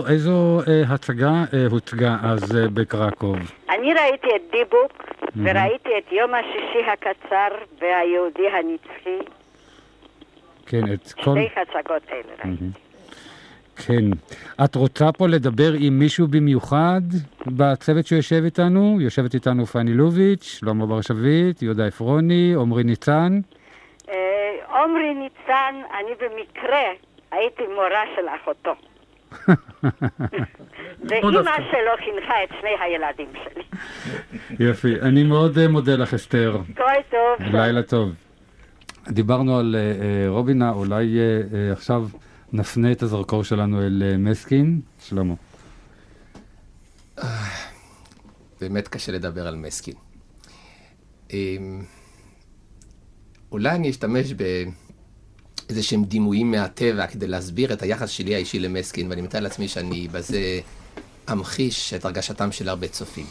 איזו הצגה הוצגה אז בקרקוב? אני ראיתי את דיבוק, וראיתי את יום השישי הקצר והיהודי הנצחי. כן, את כל... שתי הצגות האלה ראיתי. כן. את רוצה פה לדבר עם מישהו במיוחד בצוות שיושב איתנו? יושבת איתנו פני לוביץ', שלמה ברשבית, יהודה אפרוני, עומרי ניצן. עומרי ניצן, אני במקרה הייתי מורה של אחותו. ואימא שלו חינכה את שני הילדים שלי. יופי, אני מאוד מודה לך, אסתר. לילה טוב. דיברנו על רובינה, אולי עכשיו נפנה את הזרקור שלנו אל מסקין. שלמה, באמת קשה לדבר על מסקין. אולי אני אשתמש ב איזה שהם דימויים מהטבע כדי להסביר את היחס שלי האישי למסקין, ואני מתאר לעצמי שאני בזה אמחיש את הרגשתם של הרבה צופים.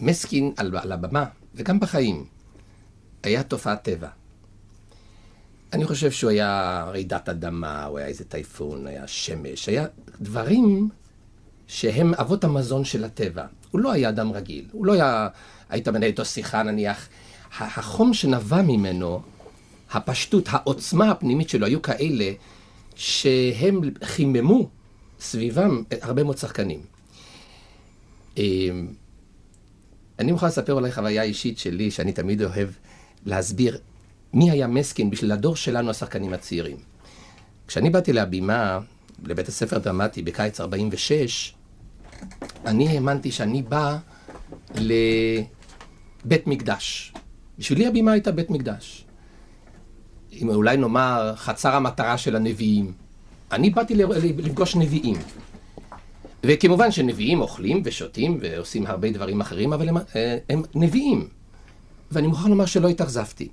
מסקין על הבמה, וגם בחיים, היה תופעת טבע. אני חושב שהוא היה רעידת אדמה, הוא היה איזה טייפון, היה שמש, היה דברים שהם אבות המזון של הטבע. הוא לא היה אדם רגיל, הוא לא היה, היית מנהל איתו שיחה נניח, החום שנבע ממנו, הפשטות, העוצמה הפנימית שלו, היו כאלה שהם חיממו סביבם הרבה מאוד שחקנים. אני מוכן לספר אולי חוויה אישית שלי, שאני תמיד אוהב להסביר מי היה מסקין בשביל הדור שלנו, השחקנים הצעירים. כשאני באתי להבימה, לבית הספר דרמטי בקיץ 46, אני האמנתי שאני בא לבית מקדש. בשבילי הבימה הייתה בית מקדש. אם אולי נאמר, חצר המטרה של הנביאים. אני באתי לפגוש נביאים. וכמובן שנביאים אוכלים ושותים ועושים הרבה דברים אחרים, אבל הם נביאים. ואני מוכן לומר שלא התאכזבתי.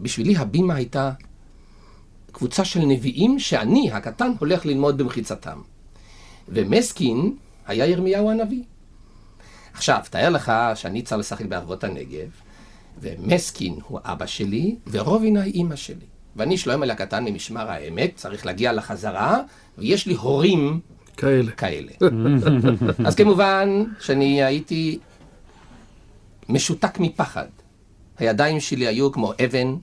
בשבילי הבימה הייתה קבוצה של נביאים שאני, הקטן, הולך ללמוד במחיצתם. ומסקין היה ירמיהו הנביא. עכשיו, תאר לך שאני צריך לשחק בערבות הנגב, ומסקין הוא אבא שלי, ורובינה היא אמא שלי. ואני שלום אל הקטן ממשמר העמק, צריך להגיע לחזרה, ויש לי הורים כאלה. אז כמובן שאני הייתי משותק מפחד. הידיים שלי היו כמו אבן,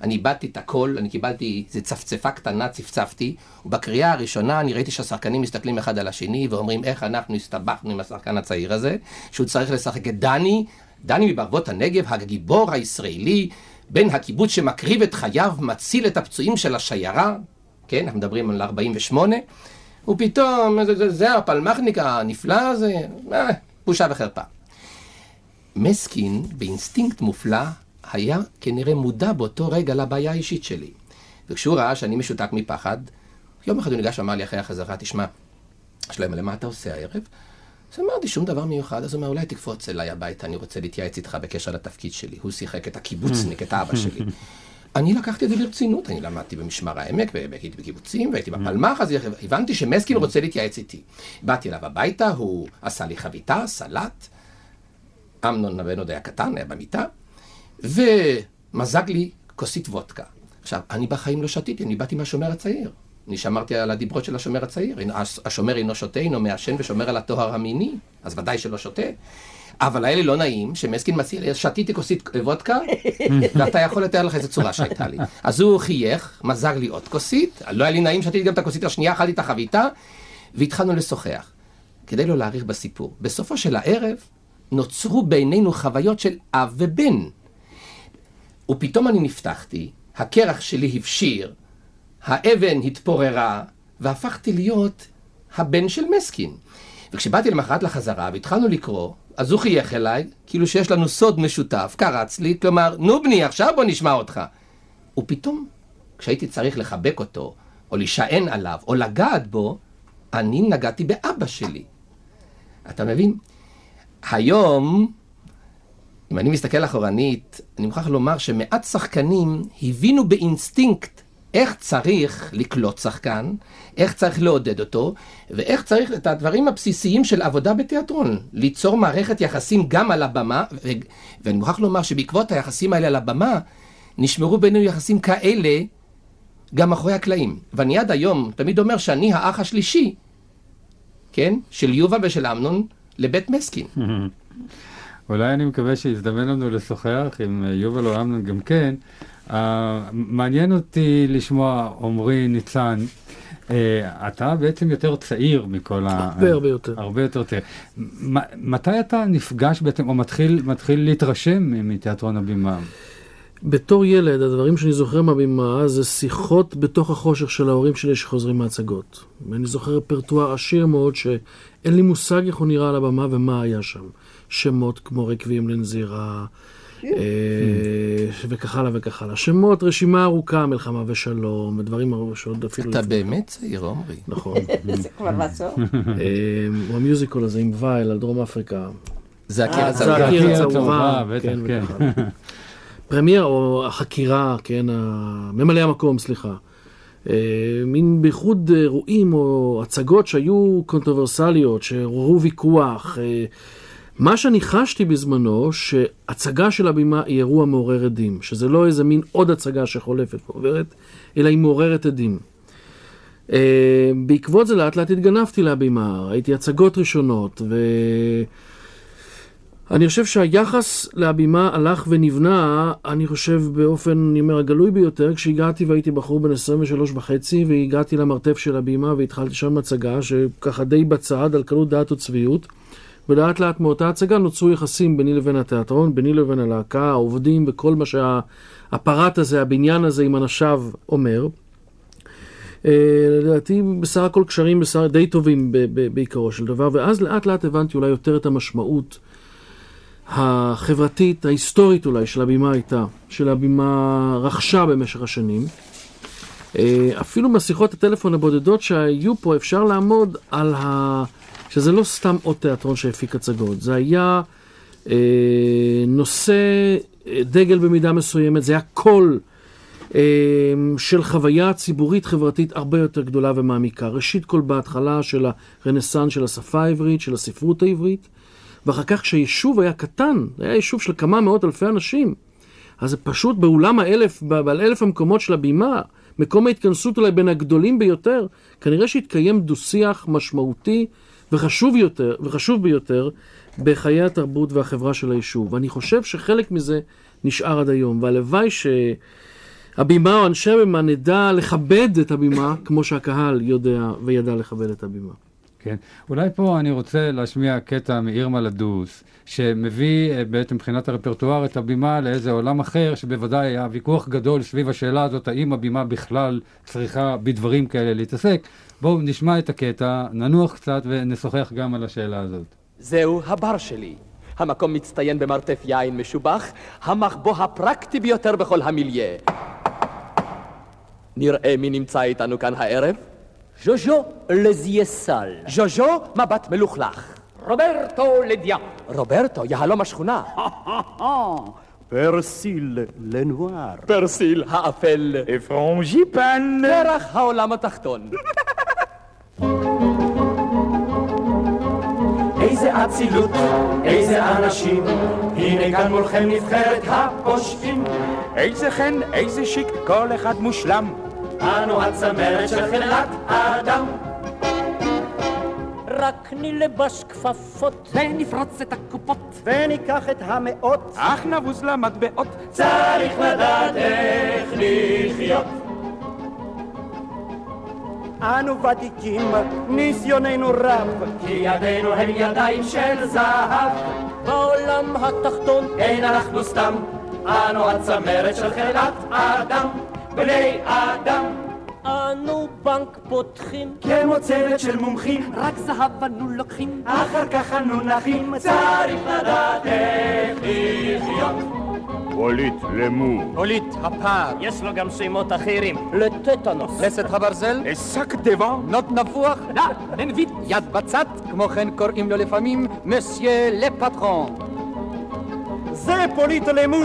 אני איבדתי את הכל, אני קיבלתי איזו צפצפה קטנה, צפצפתי, ובקריאה הראשונה אני ראיתי שהשחקנים מסתכלים אחד על השני, ואומרים איך אנחנו הסתבכנו עם השחקן הצעיר הזה, שהוא צריך לשחק את דני מבערבות הנגב, הגיבור הישראלי, בן הקיבוץ שמקריב את חייו, מציל את הפצועים של השיירה, כן, אנחנו מדברים על 48, ופתאום, זה הפלמחניק הנפלא הזה, בושה וחרפה. מסקין, באינסטינקט מופלא, היה כנראה מודע באותו רגע לבעיה האישית שלי. וכשהוא ראה שאני משותק מפחד, יום אחד הוא ניגש ואמר לי אחרי החזרה, תשמע, שלום, למה אתה עושה הערב? אז אמרתי שום דבר מיוחד, אז הוא אומר, אולי תקפוץ אליי הביתה, אני רוצה להתייעץ איתך בקשר לתפקיד שלי. הוא שיחק את הקיבוצניק, את האבא שלי. אני לקחתי את זה ברצינות, אני למדתי במשמר העמק, הייתי בקיבוצים, והייתי בפלמח, אז הבנתי שמסקין רוצה להתייעץ איתי. באתי אליו הביתה, הוא עשה לי חביתה, סלט, אמנון בן עוד היה קטן, היה במיטה, ומזג לי כוסית וודקה. עכשיו, אני בחיים לא שתיתי, אני באתי מהשומר הצעיר. אני שמרתי על הדיברות של השומר הצעיר. השומר אינו שותה, אינו מעשן ושומר על הטוהר המיני, אז ודאי שלא שותה. אבל האלה לא נעים, שמסקין מציע, שתיתי כוסית וודקה, ואתה יכול לתאר לך איזו צורה שהייתה לי. אז הוא חייך, מזג לי עוד כוסית, לא היה לי נעים, שתיתי גם את הכוסית השנייה, אכלתי את החביתה, והתחלנו לשוחח. כדי לא להאריך בסיפור. בסופו של הערב, נוצרו בינינו חוויות של אב ובן. ופתאום אני נפתחתי, הקרח שלי הבשיר, האבן התפוררה, והפכתי להיות הבן של מסקין. וכשבאתי למחרת לחזרה, והתחלנו לקרוא, אז הוא חייך אליי, כאילו שיש לנו סוד משותף, קרץ לי, כלומר, נו בני, עכשיו בוא נשמע אותך. ופתאום, כשהייתי צריך לחבק אותו, או להישען עליו, או לגעת בו, אני נגעתי באבא שלי. אתה מבין? היום, אם אני מסתכל אחורנית, אני מוכרח לומר שמעט שחקנים הבינו באינסטינקט איך צריך לקלוט שחקן, איך צריך לעודד אותו, ואיך צריך את הדברים הבסיסיים של עבודה בתיאטרון, ליצור מערכת יחסים גם על הבמה, ואני מוכרח לומר שבעקבות היחסים האלה על הבמה, נשמרו בינינו יחסים כאלה גם אחרי הקלעים. ואני עד היום תמיד אומר שאני האח השלישי, כן? של יובל ושל אמנון לבית מסקין. אולי אני מקווה שיזדמן לנו לשוחח עם יובל או אמנון גם כן. מעניין אותי לשמוע, עומרי ניצן, אתה בעצם יותר צעיר מכל הרבה יותר צעיר. מתי אתה נפגש בעצם או מתחיל להתרשם מתיאטרון הבימה? בתור ילד, הדברים שאני זוכר מהבימה זה שיחות בתוך החושך של ההורים שלי שחוזרים מהצגות. ואני זוכר פרטואר עשיר מאוד שאין לי מושג איך הוא נראה על הבמה ומה היה שם. שמות כמו רקבים לנזירה, וכך הלאה וכך הלאה. שמות, רשימה ארוכה, מלחמה ושלום, ודברים שעוד אפילו... אתה באמת צעיר, עומרי. נכון. זה כבר מצור. הוא המיוזיקול הזה עם וייל על דרום אפריקה. זה הקיר הצהובה, בטח, כן. פרמייר או החקירה, כן, ממלא המקום, סליחה. מין בייחוד אירועים או הצגות שהיו קונטרוברסליות, שעוררו ויכוח. מה שאני חשתי בזמנו, שהצגה של הבימה היא אירוע מעורר עדים, שזה לא איזה מין עוד הצגה שחולפת ועוברת, אלא היא מעוררת עדים. בעקבות זה לאט לאט התגנבתי להבימה, הייתי הצגות ראשונות, אני חושב שהיחס להבימה הלך ונבנה, אני חושב באופן, אני אומר, הגלוי ביותר, כשהגעתי והייתי בחור בן 23.5, והגעתי למרתף של הבימה והתחלתי שם הצגה, שככה די בצד, על קלות דעת וצביעות, ולאט לאט מאותה הצגה נוצרו יחסים ביני לבין התיאטרון, ביני לבין הלהקה, העובדים, וכל מה שהאפרט הזה, הבניין הזה עם אנשיו אומר. לדעתי בסך הכל קשרים די טובים בעיקרו של דבר, ואז לאט לאט הבנתי אולי יותר את המשמעות החברתית, ההיסטורית אולי, של הבימה הייתה, של הבימה רכשה במשך השנים. אפילו משיחות הטלפון הבודדות שהיו פה, אפשר לעמוד על שזה לא סתם עוד תיאטרון שהפיק הצגות. זה היה נושא דגל במידה מסוימת, זה היה קול של חוויה ציבורית חברתית הרבה יותר גדולה ומעמיקה. ראשית כל בהתחלה של הרנסנס של השפה העברית, של הספרות העברית, ואחר כך כשיישוב היה קטן, היה יישוב של כמה מאות אלפי אנשים, אז זה פשוט באולם האלף, בעל אלף המקומות של הבימה, מקום ההתכנסות אולי בין הגדולים ביותר, כנראה שהתקיים דו-שיח משמעותי וחשוב ביותר בחיי התרבות והחברה של היישוב. ואני חושב שחלק מזה נשאר עד היום, והלוואי שהבימה או אנשי הבימה נדע לכבד את הבימה, כמו שהקהל יודע וידע לכבד את הבימה. כן. אולי פה אני רוצה להשמיע קטע מאירמה לדוס, שמביא בעצם מבחינת הרפרטואר את הבימה לאיזה עולם אחר, שבוודאי היה ויכוח גדול סביב השאלה הזאת, האם הבימה בכלל צריכה בדברים כאלה להתעסק. בואו נשמע את הקטע, ננוח קצת ונשוחח גם על השאלה הזאת. זהו הבר שלי. המקום מצטיין במרתף יין משובח, המחבוא הפרקטי ביותר בכל המיליה. נראה מי נמצא איתנו כאן הערב. ז'וז'ו לזייסל. ז'וז'ו מבט מלוכלך. רוברטו לדיה. רוברטו, יהלום השכונה. פרסיל לנואר. פרסיל האפל. אפרונג'יפן. פרח העולם התחתון. איזה אצילות, איזה אנשים, הנה כאן מולכם נבחרת הפושעים. איזה חן, איזה שיק, כל אחד מושלם, אנו הצמרת של חלאת האדם. רק נלבש כפפות, ונפרוץ את הקופות, וניקח את המאות, אך נבוז למטבעות. צריך לדעת איך לחיות, אנו ותיקים, ניסיוננו רב, כי ידינו הם ידיים של זהב. בעולם התחתון אין אנחנו סתם, אנו הצמרת של חלאת אדם, בני אדם. אנו בנק פותחים כמו צוות של מומחים, רק זהב אנו לוקחים, אחר כך אנו נחים. צריך לדעת איך לחיות. הוליט למו, הוליט הפער, יש לו גם שמות אחרים, לטטנוס, לסת הברזל, לסק דבה, נות נפוח, נא, ננביט, יד בצד, כמו כן קוראים לו לפעמים מסיה לפטרון. זה פוליט למו,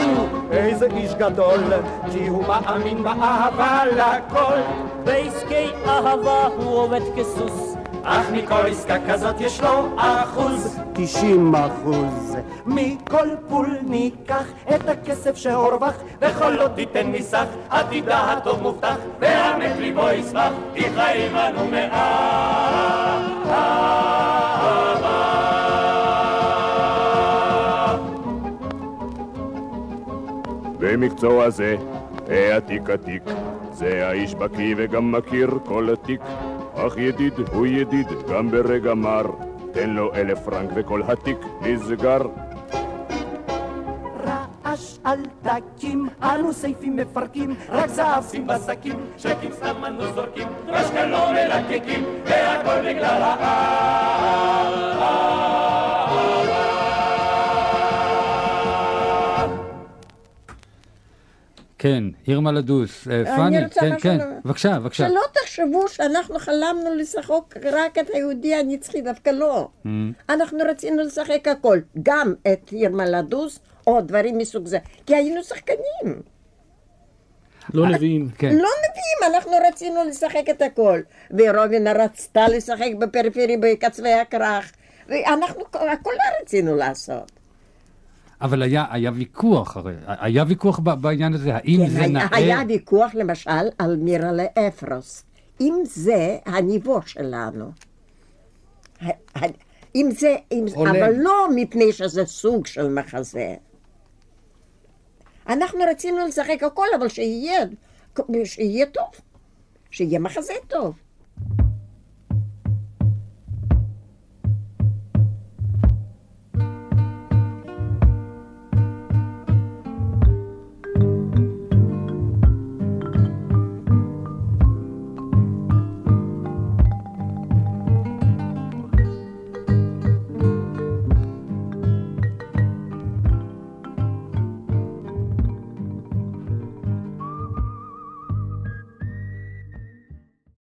איזה איש גדול, כי הוא מאמין באהבה לכל. בעסקי אהבה הוא עובד כסוס, אך מכל עסקה כזאת יש לו 90% מכל פול ניקח את הכסף שהורווח, וכל לא תיתן ניסח, עתידה הטוב מובטח, והמת ליבו ישמח, כי חיים אנו מאהבה. במקצוע זה, העתיק עתיק, זה האיש בקי וגם מכיר כל עתיק, אך ידיד הוא ידיד גם ברגע מר, תן לו 1,000 פרנק וכל התיק נסגר. רעש על דקים, אנו סייפים מפרקים, רק זהב שים בסקים, שקים סתם אנו זורקים, רשקה לא מלקקים, והכל בגלל כן, ירמה לדוס, פני, כן, בבקשה, בבקשה. שלא תחשבו שאנחנו חלמנו לשחק רק את היהודי הנצחי, דווקא לא. אנחנו רצינו לשחק הכל, גם את ירמה לדוס, או דברים מסוג זה, כי היינו שחקנים. לא נביאים, כן. לא נביאים, אנחנו רצינו לשחק את הכל. ורובינה רצתה לשחק בפריפרי, בקצווי הקרח, ואנחנו הכל רצינו לעשות. אבל היה ויכוח, הרי, היה ויכוח בעניין הזה, האם זה נאה... היה ויכוח, למשל, על מירה לאפרוס. אם זה הניבוא שלנו. אם זה... אבל לא מפני שזה סוג של מחזה. אנחנו רצינו לשחק הכל, אבל שיהיה טוב. שיהיה מחזה טוב.